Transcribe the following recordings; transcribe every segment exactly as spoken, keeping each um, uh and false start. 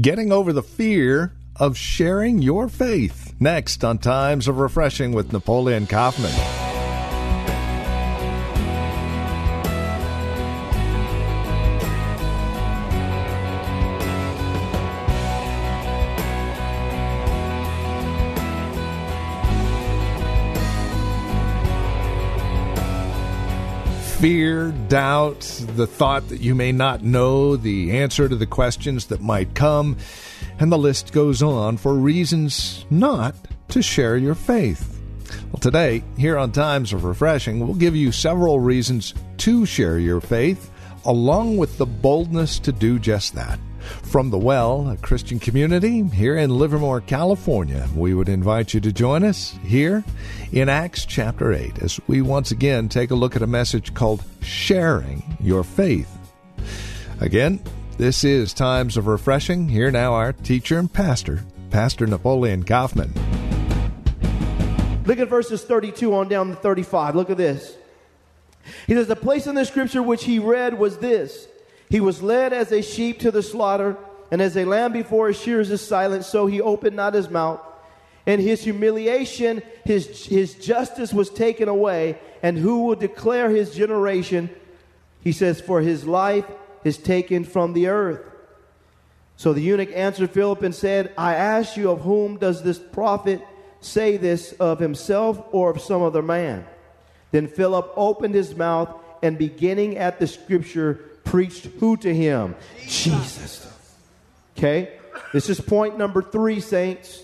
Getting over the fear of sharing your faith. Next on Times of Refreshing with Napoleon Kaufman. Fear, doubt, the thought that you may not know the answer to the questions that might come, and the list goes on for reasons not to share your faith. Well, today, here on Times of Refreshing, we'll give you several reasons to share your faith, along with the boldness to do just that. From The Well, a Christian community here in Livermore, California, we would invite you to join us here in Acts chapter eight as we once again take a look at a message called Sharing Your Faith. Again, this is Times of Refreshing. Here now, our teacher and pastor, Pastor Napoleon Kaufman. Look at verses thirty-two on down to thirty-five. Look at this. He says, the place in the scripture which he read was this. He was led as a sheep to the slaughter, and as a lamb before his shears is silent, so he opened not his mouth. In his humiliation, his, his justice was taken away, and who will declare his generation? He says, for his life is taken from the earth. So the eunuch answered Philip and said, I ask you, of whom does this prophet say this, of himself or of some other man? Then Philip opened his mouth, and beginning at the scripture, preached who to him? Jesus. Okay? This is point number three, saints.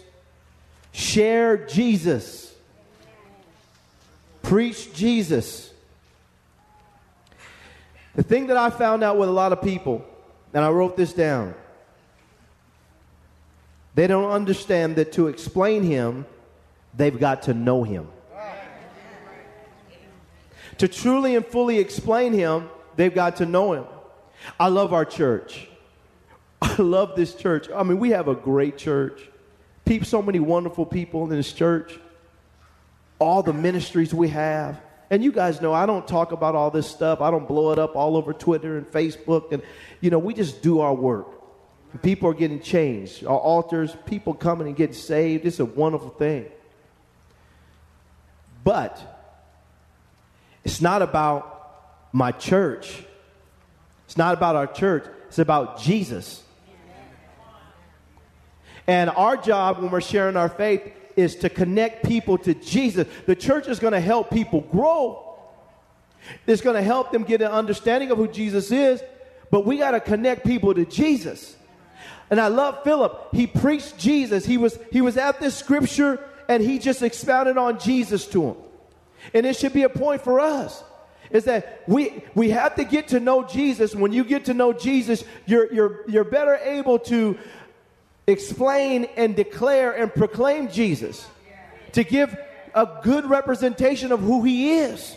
Share Jesus. Preach Jesus. The thing that I found out with a lot of people, and I wrote this down, they don't understand that to explain him, they've got to know him. To truly and fully explain him, they've got to know him. I love our church. I love this church. I mean, we have a great church. Peep, so many wonderful people in this church. All the ministries we have. And you guys know I don't talk about all this stuff. I don't blow it up all over Twitter and Facebook. And, you know, we just do our work. People are getting changed. Our altars, people coming and getting saved. It's a wonderful thing. But it's not about my church. It's not about our church. It's about Jesus. And our job when we're sharing our faith is to connect people to Jesus. The church is going to help people grow. It's going to help them get an understanding of who Jesus is. But we got to connect people to Jesus. And I love Philip. He preached Jesus. He was, he was at this scripture and he just expounded on Jesus to them. And it should be a point for us. Is that we we have to get to know Jesus. When you get to know Jesus, you're you're you're better able to explain and declare and proclaim Jesus, to give a good representation of who he is,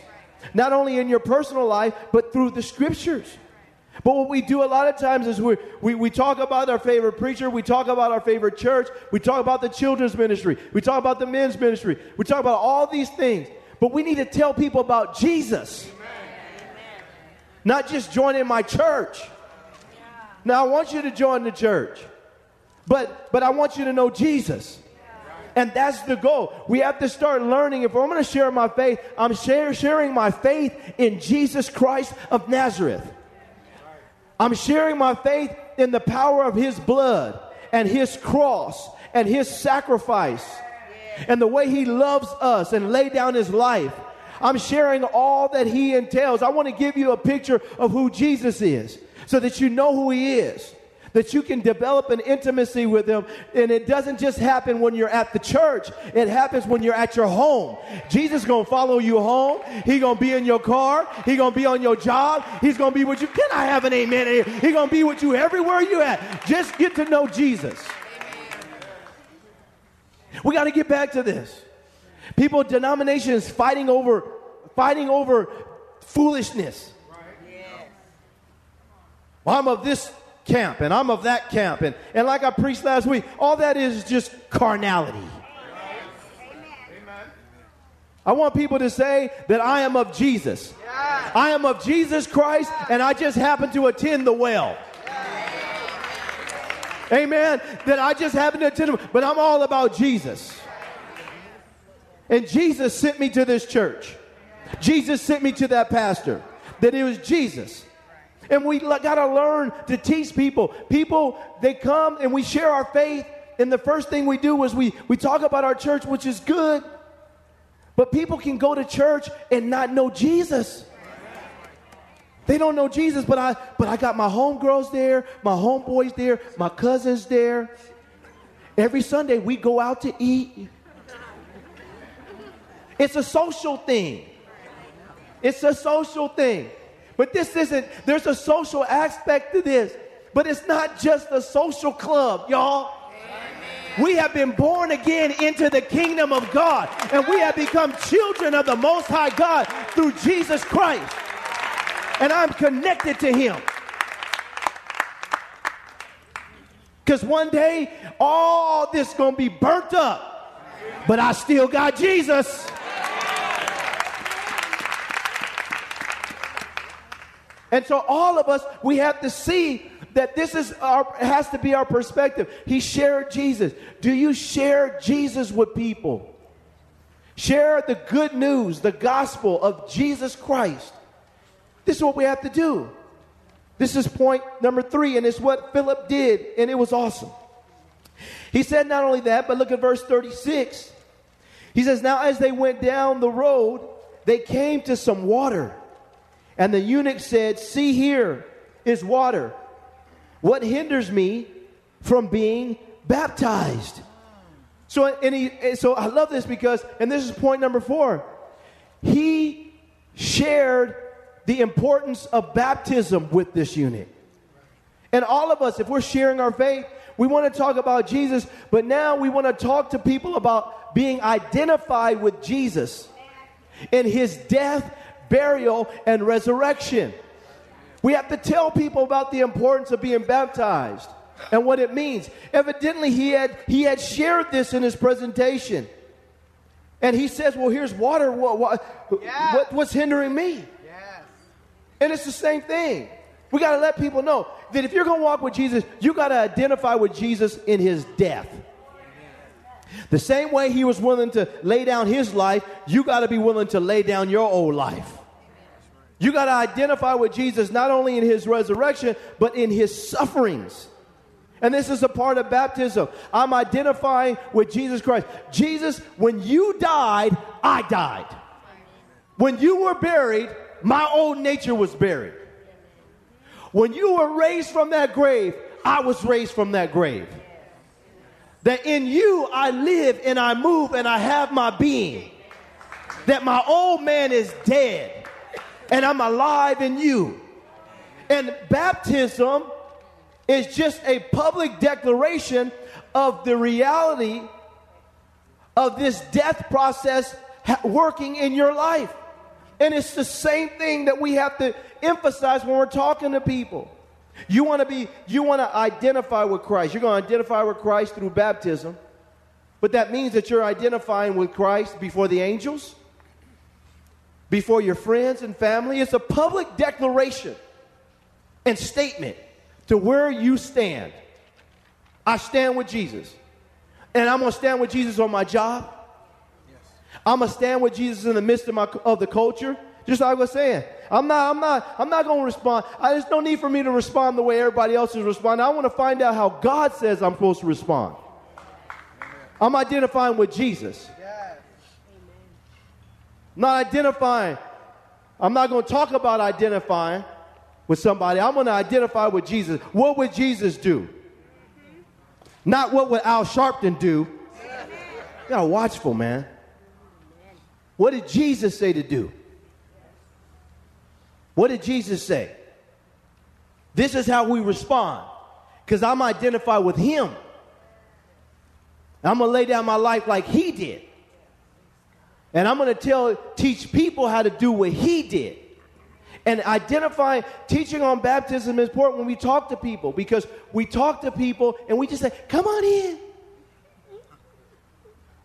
not only in your personal life, but through the scriptures. But what we do a lot of times is we, we, we talk about our favorite preacher. We talk about our favorite church. We talk about the children's ministry. We talk about the men's ministry. We talk about all these things. But we need to tell people about Jesus. Not just joining my church. Yeah. Now, I want you to join the church. But but I want you to know Jesus. Yeah. And that's the goal. We have to start learning. If I'm going to share my faith, I'm share, sharing my faith in Jesus Christ of Nazareth. I'm sharing my faith in the power of his blood and his cross and his sacrifice. And the way he loves us and laid down his life. I'm sharing all that he entails. I want to give you a picture of who Jesus is so that you know who he is. that you can develop an intimacy with him. And it doesn't just happen when you're at the church. It happens when you're at your home. Jesus going to follow you home. He's going to be in your car. He's going to be on your job. He's going to be with you. Can I have an amen? He's going to be with you everywhere you at. Just get to know Jesus. We got to get back to this. People, denominations fighting over fighting over foolishness. Right. Yeah. Well, I'm of this camp and I'm of that camp. And, and like I preached last week, all that is just carnality. Amen. Amen. I want people to say that I am of Jesus. Yeah. I am of Jesus Christ, and I just happen to attend the well. Yeah. Amen. That I just happen to attend, but I'm all about Jesus. And Jesus sent me to this church. Jesus sent me to that pastor. That it was Jesus. And we got to learn to teach people. People, they come and we share our faith. And the first thing we do is we, we talk about our church, which is good. But people can go to church and not know Jesus. They don't know Jesus, but I, but I got my homegirls there, my homeboys there, my cousins there. Every Sunday we go out to eat. It's a social thing. It's a social thing. But this isn't, there's a social aspect to this. But it's not just a social club, y'all. Amen. We have been born again into the kingdom of God. And we have become children of the Most High God through Jesus Christ. And I'm connected to him. Because one day, all this is going to be burnt up. But I still got Jesus. And so all of us, we have to see that this is our, has to be our perspective. He shared Jesus. Do you share Jesus with people? Share the good news, the gospel of Jesus Christ. This is what we have to do. This is point number three, and it's what Philip did, and it was awesome. He said not only that, but look at verse thirty-six. He says, now as they went down the road, they came to some water. And the eunuch said, see, here is water. What hinders me from being baptized? So, and he, so I love this because, and this is point number four. He shared the importance of baptism with this eunuch. And all of us, if we're sharing our faith, we want to talk about Jesus, but now we want to talk to people about being identified with Jesus in his death, burial, and resurrection. We have to tell people about the importance of being baptized and what it means. Evidently, he had he had shared this in his presentation. And he says, well, here's water. What, what, yes. what, what's hindering me? Yes. And it's the same thing. We got to let people know that if you're going to walk with Jesus, you got to identify with Jesus in his death. The same way he was willing to lay down his life, you got to be willing to lay down your old life. You got to identify with Jesus not only in his resurrection, but in his sufferings. And this is a part of baptism. I'm identifying with Jesus Christ. Jesus, when you died, I died. When you were buried, my old nature was buried. When you were raised from that grave, I was raised from that grave. That in you I live and I move and I have my being. That my old man is dead and I'm alive in you. And baptism is just a public declaration of the reality of this death process working in your life. And it's the same thing that we have to emphasize when we're talking to people. You want to be, you want to identify with Christ. You're going to identify with Christ through baptism. But that means that you're identifying with Christ before the angels, before your friends and family. It's a public declaration and statement to where you stand. I stand with Jesus. And I'm going to stand with Jesus on my job. I'm going to stand with Jesus in the midst of, my, of the culture. Just like I was saying. I'm not, I'm not, I'm not going to respond. I, there's no need for me to respond the way everybody else is responding. I want to find out how God says I'm supposed to respond. I'm identifying with Jesus. Not identifying. I'm not going to talk about identifying. with somebody. I'm going to identify with Jesus. What would Jesus do? Not what would Al Sharpton do. You gotta watchful, man. What did Jesus say to do? What did Jesus say? This is how we respond, because I'm identified with him. I'm going to lay down my life like he did. And I'm going to tell, teach people how to do what he did. And identify, teaching on baptism is important when we talk to people, because we talk to people and we just say, come on in.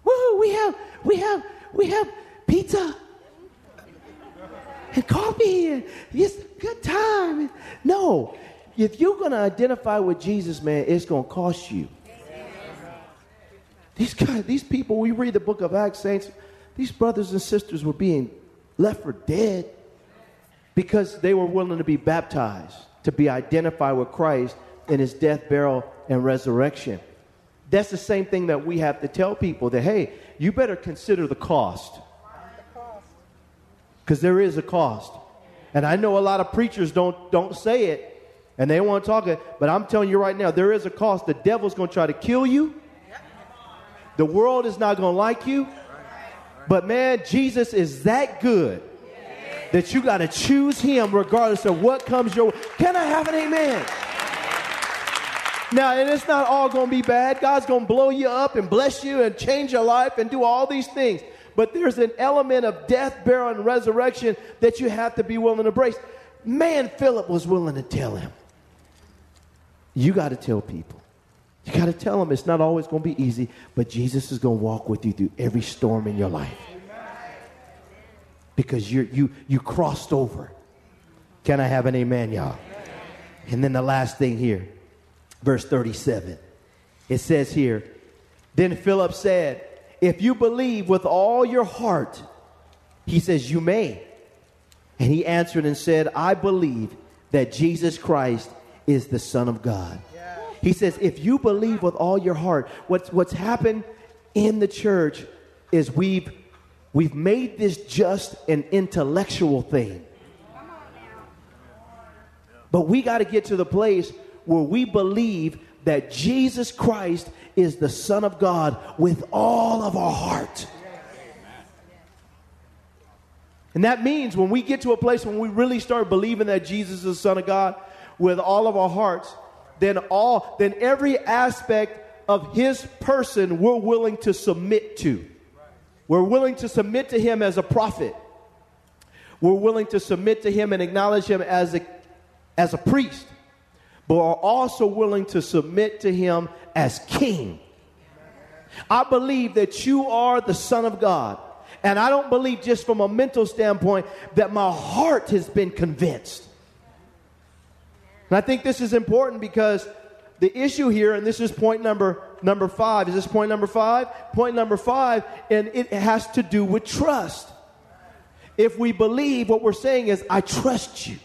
Woo, we have, we have, we have pizza and coffee and it's a good time. No, if you're going to identify with Jesus, man, it's going to cost you. These guys, these people, we read the book of Acts, saints, these brothers and sisters were being left for dead because they were willing to be baptized, to be identified with Christ in his death, burial, and resurrection. That's the same thing that we have to tell people, that, hey, you better consider the cost. Because there is a cost. And I know a lot of preachers don't, don't say it, and they want to talk it, but I'm telling you right now, there is a cost. The devil's going to try to kill you. The world is not going to like you. But man, Jesus is that good that you got to choose him regardless of what comes your way. Can I have an amen? Now, and it's not all going to be bad. God's going to blow you up and bless you and change your life and do all these things. But there's an element of death, burial, and resurrection that you have to be willing to embrace. Man, Philip was willing to tell him. You got to tell people. You got to tell them it's not always going to be easy, but Jesus is going to walk with you through every storm in your life. Because you you you crossed over. Can I have an amen, y'all? Amen. And then the last thing here, verse thirty-seven. It says here, then Philip said, if you believe with all your heart, he says, you may. And he answered and said, I believe that Jesus Christ is the Son of God. He says, if you believe with all your heart, what's, what's happened in the church is we've, we've made this just an intellectual thing. But we got to get to the place where we believe that Jesus Christ is the Son of God with all of our heart. And that means when we get to a place when we really start believing that Jesus is the Son of God with all of our hearts, then all, then every aspect of his person we're willing to submit to. We're willing to submit to him as a prophet. We're willing to submit to him and acknowledge him as a, as a priest. But are also willing to submit to him as king. I believe that you are the Son of God. And I don't believe just from a mental standpoint that my heart has been convinced. And I think this is important because the issue here, and this is point number number five. Is this point number five? Point number five, and it has to do with trust. If we believe, what we're saying is, I trust you.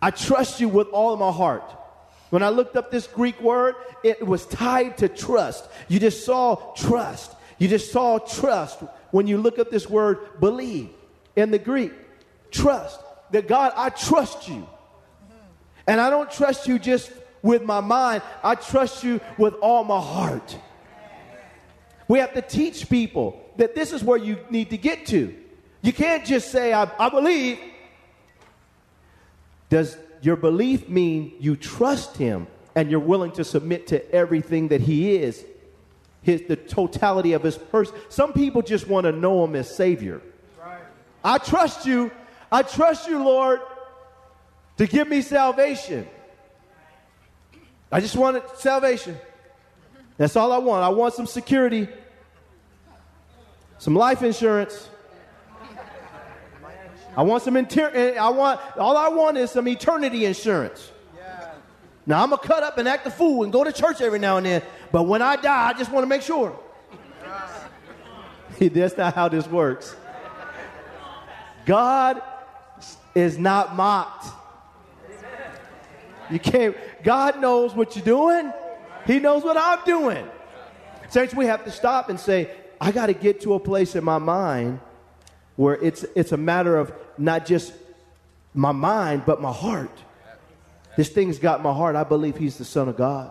I trust you with all of my heart. When I looked up this Greek word, it was tied to trust. You just saw trust. You just saw trust when you look up this word believe in the Greek. Trust. That God, I trust you. And I don't trust you just with my mind. I trust you with all my heart. We have to teach people that this is where you need to get to. You can't just say, I, I believe. Does your belief mean you trust him and you're willing to submit to everything that he is, his, the totality of his person? Some people just want to know him as Savior. Right. I trust you. I trust you, Lord, to give me salvation. I just wanted salvation. That's all I want. I want some security, some life insurance. I want some inter- I want all I want is some eternity insurance. Yeah. Now I'm gonna cut up and act a fool and go to church every now and then, but when I die, I just want to make sure. Yeah. That's not how this works. God is not mocked. You can't. God knows what you're doing. He knows what I'm doing. Saints, we have to stop and say, I got to get to a place in my mind where it's it's a matter of not just my mind, but my heart. This thing's got my heart. I believe he's the Son of God.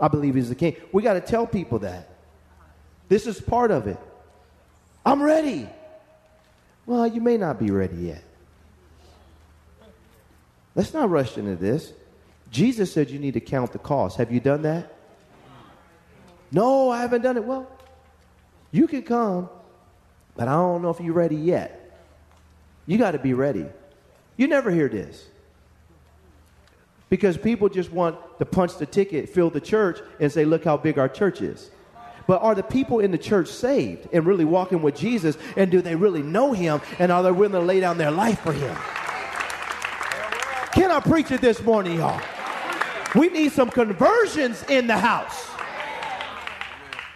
I believe he's the King. We got to tell people that. This is part of it. I'm ready. Well, you may not be ready yet. Let's not rush into this. Jesus said you need to count the cost. Have you done that? No, I haven't done it. Well, you can come, but I don't know if you're ready yet. You got to be ready. You never hear this. Because people just want to punch the ticket, fill the church, and say, look how big our church is. But are the people in the church saved and really walking with Jesus? And do they really know him? And are they willing to lay down their life for him? Can I preach it this morning, y'all? We need some conversions in the house.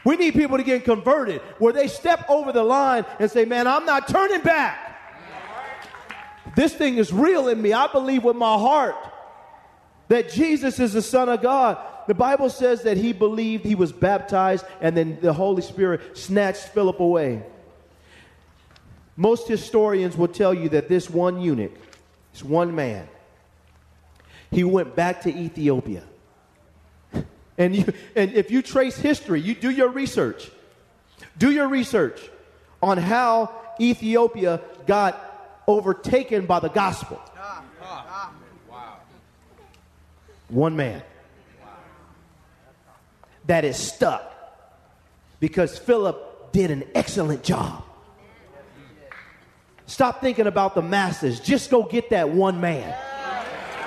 We need people to get converted, where they step over the line and say, man, I'm not turning back. This thing is real in me. I believe with my heart that Jesus is the Son of God. The Bible says that he believed, he was baptized, and then the Holy Spirit snatched Philip away. Most historians will tell you that this one eunuch, this one man, he went back to Ethiopia. And, you, and if you trace history, you do your research. Do your research on how Ethiopia got overtaken by the gospel. One man. That is stuck. Because Philip did an excellent job. Stop thinking about the masses. Just go get that one man.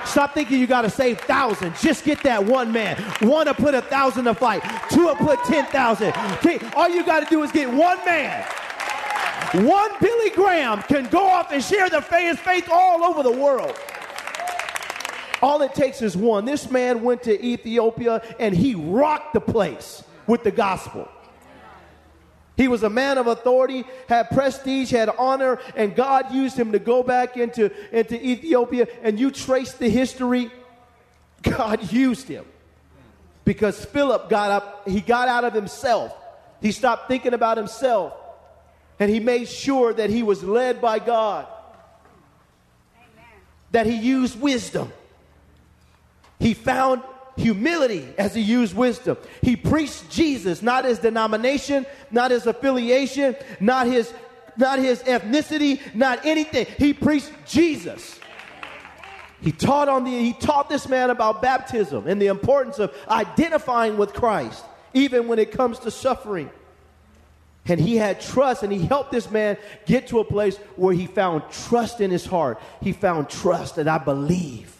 Stop thinking you got to save thousands. Just get that one man. One to put a thousand to fight. Two to put ten thousand. All you got to do is get one man. One Billy Graham can go off and share the faith, faith all over the world. All it takes is one. This man went to Ethiopia and he rocked the place with the gospel. He was a man of authority, had prestige, had honor, and God used him to go back into, into Ethiopia. And you trace the history, God used him. Because Philip got up, he got out of himself. He stopped thinking about himself. And he made sure that he was led by God. Amen. That he used wisdom. He found humility as he used wisdom. He preached Jesus, not his denomination, not his affiliation, not his, not his ethnicity, not anything. He preached Jesus. He taught on the, he taught this man about baptism and the importance of identifying with Christ, even when it comes to suffering. And he had trust, and he helped this man get to a place where he found trust in his heart. He found trust, and I believe.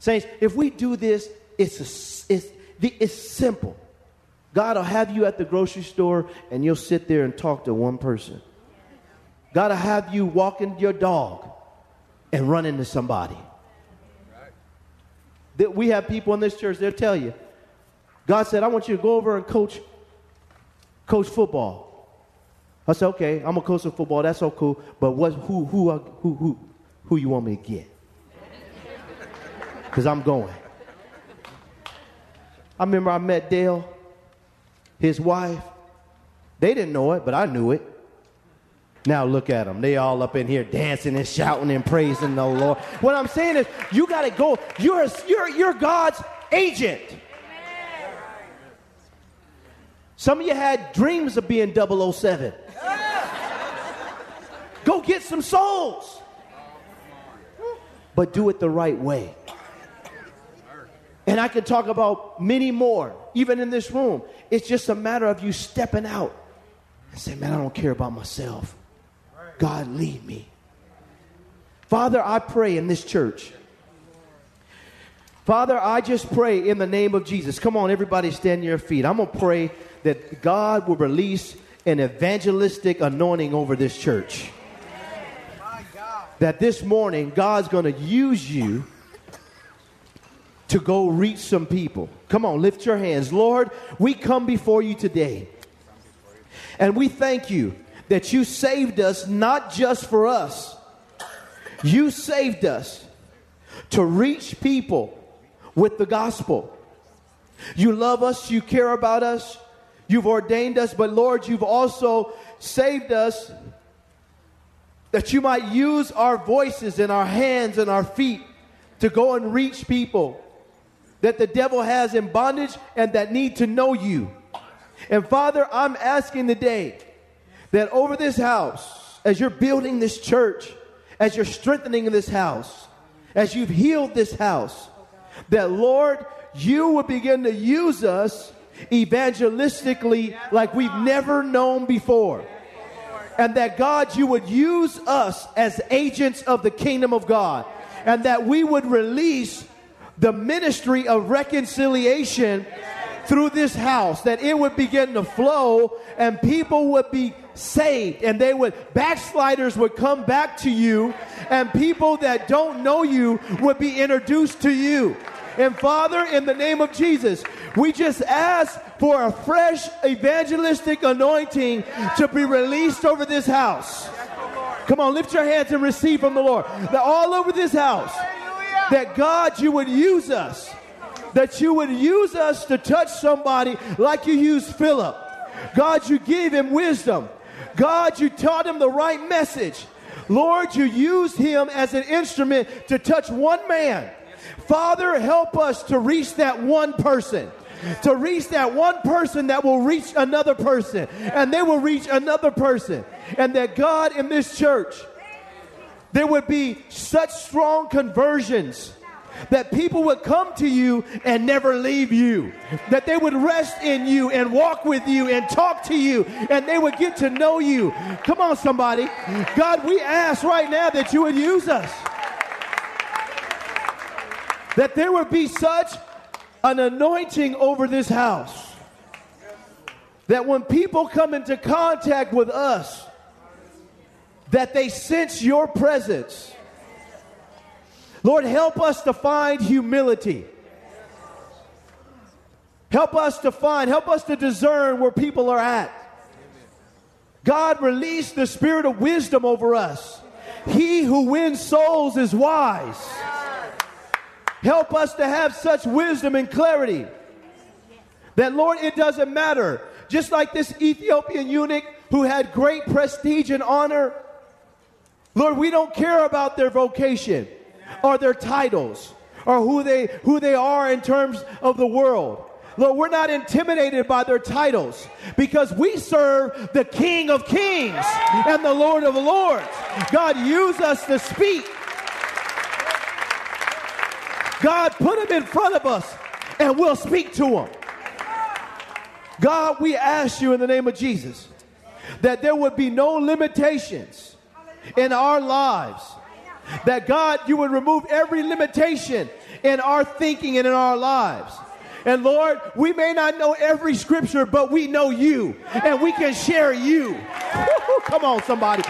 Saints, if we do this, it's, a, it's, it's simple. God will have you at the grocery store and you'll sit there and talk to one person. God will have you walking your dog and run into somebody. Right. We have people in this church, they'll tell you, God said, I want you to go over and coach, coach football. I said, okay, I'm going to coach some football. That's so cool. But what, who, who, who, who, who you want me to get? Because I'm going. I remember I met Dale, his wife. They didn't know it, but I knew it. Now look at them. They all up in here dancing and shouting and praising the Lord. What I'm saying is you got to go. You're, you're, you're God's agent. Some of you had dreams of being double oh seven. Go get some souls. But do it the right way. And I can talk about many more, even in this room. It's just a matter of you stepping out and saying, man, I don't care about myself. God, lead me. Father, I pray in this church. Father, I just pray in the name of Jesus. Come on, everybody stand to your feet. I'm going to pray that God will release an evangelistic anointing over this church. That this morning, God's going to use you to go reach some people. Come on, lift your hands. Lord, we come before you today. And we thank you that you saved us not just for us. You saved us to reach people with the gospel. You love us. You care about us. You've ordained us. But Lord, you've also saved us that you might use our voices and our hands and our feet to go and reach people that the devil has in bondage and that need to know you. And Father, I'm asking today that over this house, as you're building this church, as you're strengthening this house, as you've healed this house, that Lord, you will begin to use us evangelistically like we've never known before. And that God, you would use us as agents of the kingdom of God. And that we would release the ministry of reconciliation through this house, that it would begin to flow and people would be saved and they would, backsliders would come back to you and people that don't know you would be introduced to you. And Father, in the name of Jesus, we just ask for a fresh evangelistic anointing to be released over this house. Come on, lift your hands and receive from the Lord. That all over this house, that God, you would use us, that you would use us to touch somebody like you used Philip. God, you gave him wisdom. God, you taught him the right message. Lord, you used him as an instrument to touch one man. Father, help us to reach that one person, to reach that one person that will reach another person, and they will reach another person. And that God, in this church, there would be such strong conversions that people would come to you and never leave you, that they would rest in you and walk with you and talk to you and they would get to know you. Come on, somebody. God, we ask right now that you would use us, that there would be such an anointing over this house that when people come into contact with us, that they sense your presence. Lord, help us to find humility. Help us to find, help us to discern where people are at. God, release the spirit of wisdom over us. He who wins souls is wise. Help us to have such wisdom and clarity that, Lord, it doesn't matter. Just like this Ethiopian eunuch who had great prestige and honor, Lord, we don't care about their vocation or their titles or who they who they are in terms of the world. Lord, we're not intimidated by their titles because we serve the King of Kings and the Lord of Lords. God, use us to speak. God, put them in front of us and we'll speak to them. God, we ask you in the name of Jesus that there would be no limitations in our lives. That God, you would remove every limitation in our thinking and in our lives. And Lord, we may not know every scripture, but we know you and we can share you. Come on, somebody.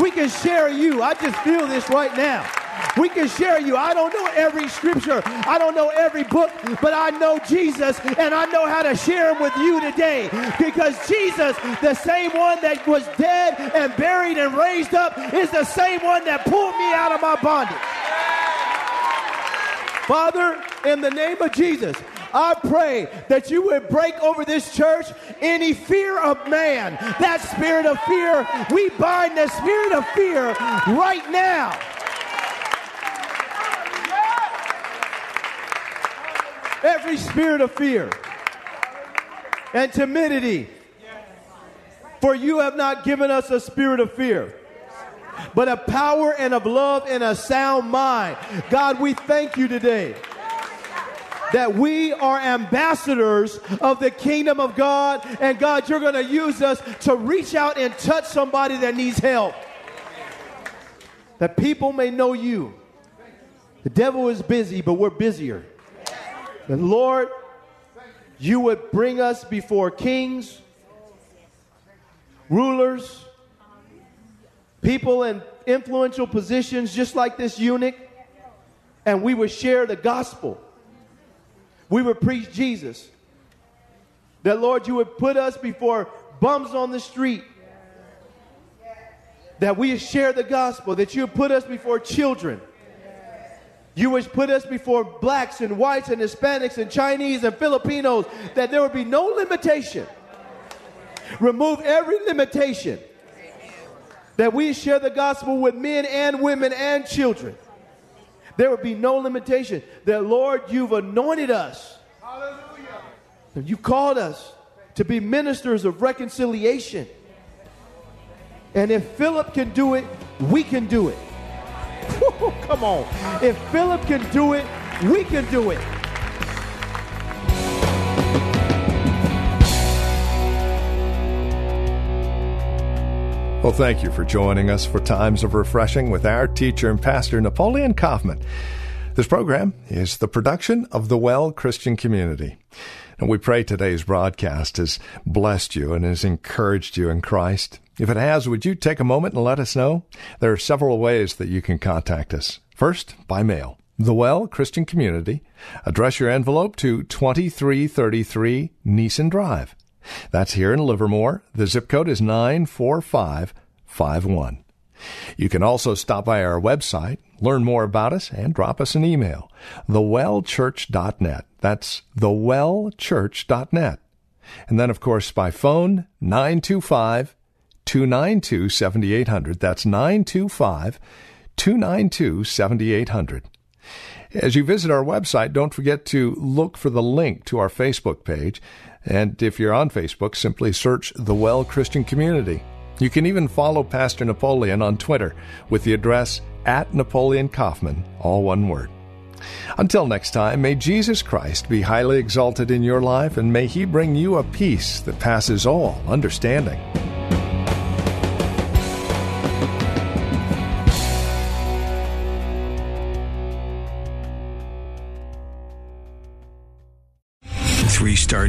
We can share you. I just feel this right now. We can share you. I don't know every scripture. I don't know every book, but I know Jesus and I know how to share him with you today because Jesus, the same one that was dead and buried and raised up, is the same one that pulled me out of my bondage. Father, in the name of Jesus, I pray that you would break over this church any fear of man. That spirit of fear, we bind the spirit of fear right now. Every spirit of fear and timidity. For you have not given us a spirit of fear, but a power and of love and a sound mind. God, we thank you today that we are ambassadors of the kingdom of God. And God, you're going to use us to reach out and touch somebody that needs help. That people may know you. The devil is busy, but we're busier. And Lord, you would bring us before kings, rulers, people in influential positions just like this eunuch, and we would share the gospel. We would preach Jesus. That, Lord, you would put us before bums on the street, that we would share the gospel, that you would put us before children. You would put us before blacks and whites and Hispanics and Chinese and Filipinos, that there would be no limitation. Remove every limitation. that we share the gospel with men and women and children. There would be no limitation. That, Lord, you've anointed us. Hallelujah. You called us to be ministers of reconciliation. And if Philip can do it, we can do it. Woo, come on. If Philip can do it, we can do it. Well, thank you for joining us for Times of Refreshing with our teacher and pastor, Napoleon Kaufman. This program is the production of the Well Christian Community. And we pray today's broadcast has blessed you and has encouraged you in Christ. If it has, would you take a moment and let us know? There are several ways that you can contact us. First, by mail. The Well Christian Community. Address your envelope to twenty-three thirty-three Neeson Drive. That's here in Livermore. The zip code is nine four five five one. You can also stop by our website, learn more about us, and drop us an email, the well church dot net. That's the well church dot net. And then, of course, by phone, nine two five, two nine two, seven eight zero zero. That's nine two five, two nine two, seven eight zero zero. As you visit our website, don't forget to look for the link to our Facebook page. And if you're on Facebook, simply search The Well Christian Community. You can even follow Pastor Napoleon on Twitter with the address at Napoleon Kaufman, all one word. Until next time, may Jesus Christ be highly exalted in your life, and may he bring you a peace that passes all understanding. Three-star